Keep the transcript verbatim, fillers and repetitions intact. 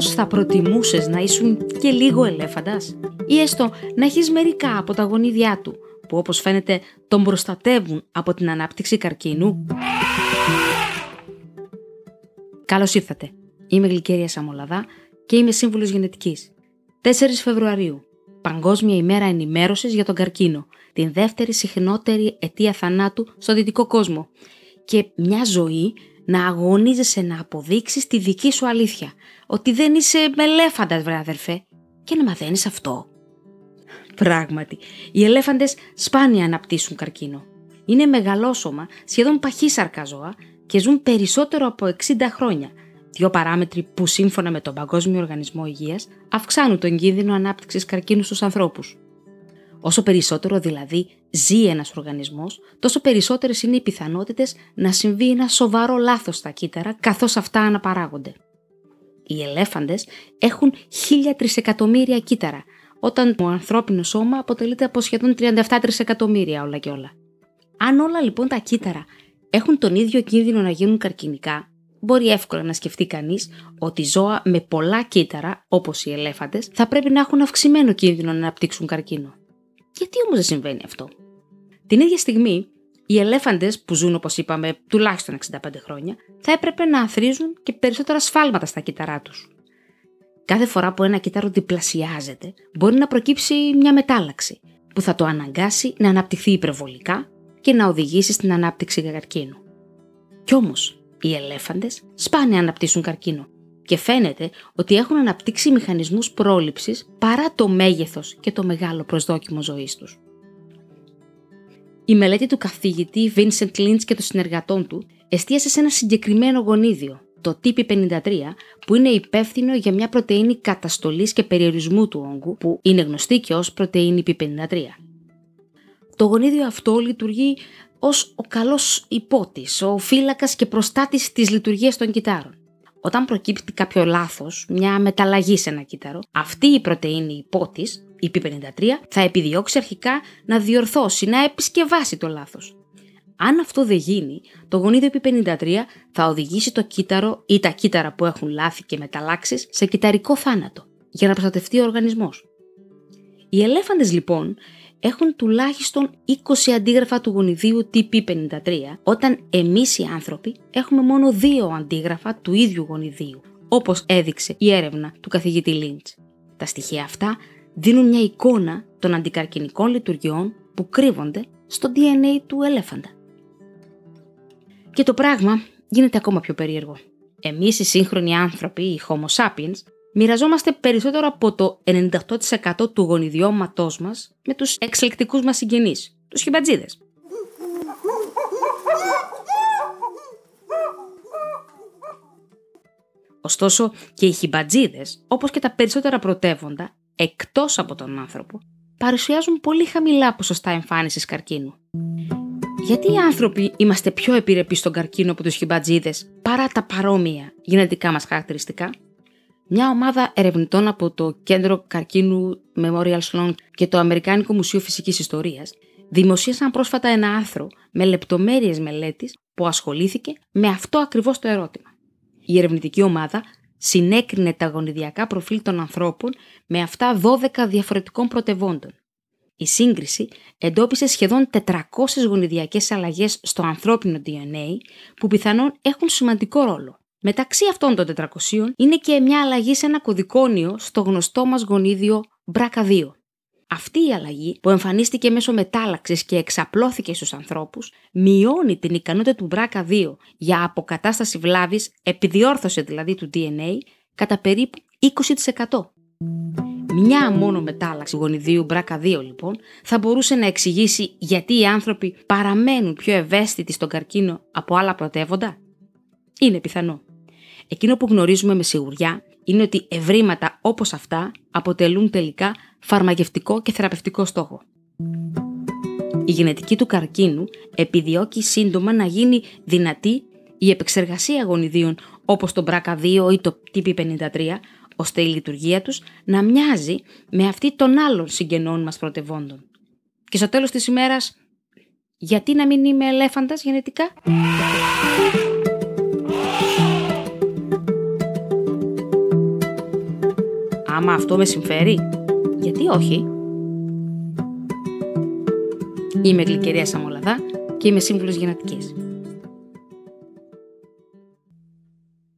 μήπως θα προτιμούσες να ήσουν και λίγο ελέφαντας ή έστω να έχεις μερικά από τα γονίδια του, που όπως φαίνεται τον προστατεύουν από την ανάπτυξη καρκίνου? Καλώς ήρθατε. Είμαι Γλυκέρια Σαμολαδά και είμαι σύμβουλος γενετικής. τέσσερις Φεβρουαρίου, Παγκόσμια ημέρα ενημέρωσης για τον καρκίνο, την δεύτερη συχνότερη αιτία θανάτου στο δυτικό κόσμο. Και μια ζωή να αγωνίζεσαι να αποδείξεις τη δική σου αλήθεια, ότι δεν είσαι ελέφαντας, βρε αδερφέ, και να μαθαίνεις αυτό. Πράγματι, οι ελέφαντες σπάνια αναπτύσσουν καρκίνο. Είναι μεγαλόσωμα, σχεδόν παχύσαρκα ζώα και ζουν περισσότερο από εξήντα χρόνια. Δύο παράμετροι που σύμφωνα με τον Παγκόσμιο Οργανισμό Υγείας αυξάνουν τον κίνδυνο ανάπτυξης καρκίνου στους ανθρώπους. Όσο περισσότερο δηλαδή ζει ένας οργανισμός, τόσο περισσότερες είναι οι πιθανότητες να συμβεί ένα σοβαρό λάθος στα κύτταρα καθώς αυτά αναπαράγονται. Οι ελέφαντες έχουν χίλια τρισεκατομμύρια κύτταρα, όταν το ανθρώπινο σώμα αποτελείται από σχεδόν τριάντα επτά τρισεκατομμύρια όλα και όλα. Αν όλα λοιπόν τα κύτταρα έχουν τον ίδιο κίνδυνο να γίνουν καρκινικά, μπορεί εύκολα να σκεφτεί κανείς ότι ζώα με πολλά κύτταρα, όπως οι ελέφαντες, θα πρέπει να έχουν αυξημένο κίνδυνο να αναπτύξουν καρκίνο. Γιατί όμως δεν συμβαίνει αυτό? Την ίδια στιγμή, οι ελέφαντες που ζουν, όπως είπαμε, τουλάχιστον εξήντα πέντε χρόνια, θα έπρεπε να αθροίζουν και περισσότερα σφάλματα στα κύτταρά τους. Κάθε φορά που ένα κύτταρο διπλασιάζεται, μπορεί να προκύψει μια μετάλλαξη που θα το αναγκάσει να αναπτυχθεί υπερβολικά και να οδηγήσει στην ανάπτυξη καρκίνου. Κι όμως, οι ελέφαντες σπάνια αναπτύσσουν καρκίνο και φαίνεται ότι έχουν αναπτύξει μηχανισμούς πρόληψης παρά το μέγεθος και το μεγάλο προσδόκιμο ζωής τους. Η μελέτη του καθηγητή Vincent Lynch και των συνεργατών του εστίασε σε ένα συγκεκριμένο γονίδιο, το τι πι πενήντα τρία, που είναι υπεύθυνο για μια πρωτεΐνη καταστολής και περιορισμού του όγκου, που είναι γνωστή και ως πρωτεΐνη πι πενήντα τρία. Το γονίδιο αυτό λειτουργεί ως ο καλός υπότης, ο φύλακας και προστάτης της λειτουργίας των κυττάρων. Όταν προκύπτει κάποιο λάθος, μια μεταλλαγή σε ένα κύτταρο, αυτή η πρωτεΐνη υπότης, η πι πενήντα τρία, θα επιδιώξει αρχικά να διορθώσει, να επισκευάσει το λάθος. Αν αυτό δεν γίνει, το γονίδιο πι πενήντα τρία θα οδηγήσει το κύτταρο ή τα κύτταρα που έχουν λάθη και μεταλλάξεις σε κυτταρικό θάνατο, για να προστατευτεί ο οργανισμός. Οι ελέφαντες λοιπόν έχουν τουλάχιστον είκοσι αντίγραφα του γονιδίου τι πι πενήντα τρία, όταν εμείς οι άνθρωποι έχουμε μόνο δύο αντίγραφα του ίδιου γονιδίου, όπως έδειξε η έρευνα του καθηγητή Λίντς. Τα στοιχεία αυτά δίνουν μια εικόνα των αντικαρκινικών λειτουργιών που κρύβονται στο ντι εν έι του ελέφαντα. Και το πράγμα γίνεται ακόμα πιο περίεργο. Εμείς οι σύγχρονοι άνθρωποι, οι Homo sapiens, μοιραζόμαστε περισσότερο από το ενενήντα οκτώ τοις εκατό του γονιδιώματός μας με τους εξελικτικούς μας συγγενείς, τους χιμπατζίδες. Ωστόσο και οι χιμπατζίδες, όπως και τα περισσότερα πρωτεύοντα, εκτός από τον άνθρωπο, παρουσιάζουν πολύ χαμηλά ποσοστά εμφάνισης καρκίνου. Γιατί οι άνθρωποι είμαστε πιο επιρρεπείς στον καρκίνο από τους χιμπατζίδες παρά τα παρόμοια γενετικά μας χαρακτηριστικά? Μια ομάδα ερευνητών από το Κέντρο Καρκίνου Memorial Sloan και το Αμερικάνικο Μουσείο Φυσικής Ιστορίας δημοσίασαν πρόσφατα ένα άρθρο με λεπτομέρειες μελέτης που ασχολήθηκε με αυτό ακριβώς το ερώτημα. Η ερευνητική ομάδα συνέκρινε τα γονιδιακά προφίλ των ανθρώπων με αυτά δώδεκα διαφορετικών πρωτευόντων. Η σύγκριση εντόπισε σχεδόν τετρακόσιες γονιδιακές αλλαγές στο ανθρώπινο ντι εν έι που πιθανόν έχουν σημαντικό ρόλο. Μεταξύ αυτών των τετρακοσίων είναι και μια αλλαγή σε ένα κωδικόνιο στο γνωστό μας γονίδιο μπι αρ σι έι δύο. Αυτή η αλλαγή, που εμφανίστηκε μέσω μετάλλαξης και εξαπλώθηκε στους ανθρώπους, μειώνει την ικανότητα του μπι αρ σι έι δύο για αποκατάσταση βλάβης, επιδιόρθωση δηλαδή του ντι εν έι, κατά περίπου είκοσι τοις εκατό. Μια μόνο μετάλλαξη γονιδίου μπι αρ σι έι δύο λοιπόν θα μπορούσε να εξηγήσει γιατί οι άνθρωποι παραμένουν πιο ευαίσθητοι στον καρκίνο από άλλα πρωτεύοντα. Είναι πιθανό. Εκείνο που γνωρίζουμε με σιγουριά είναι ότι ευρήματα όπως αυτά αποτελούν τελικά φαρμακευτικό και θεραπευτικό στόχο. Η γενετική του καρκίνου επιδιώκει σύντομα να γίνει δυνατή η επεξεργασία γονιδίων όπως το μπι αρ σι έι δύο ή το τι πι πενήντα τρία, ώστε η λειτουργία τους να μοιάζει με αυτή των άλλων συγγενών μας πρωτευόντων. Και στο τέλος της ημέρας, γιατί να μην είμαι ελέφαντας γενετικά? Άμα αυτό με συμφέρει, γιατί όχι? Είμαι Γλυκέρια Σαμολαδά και είμαι σύμβουλος γενετικής.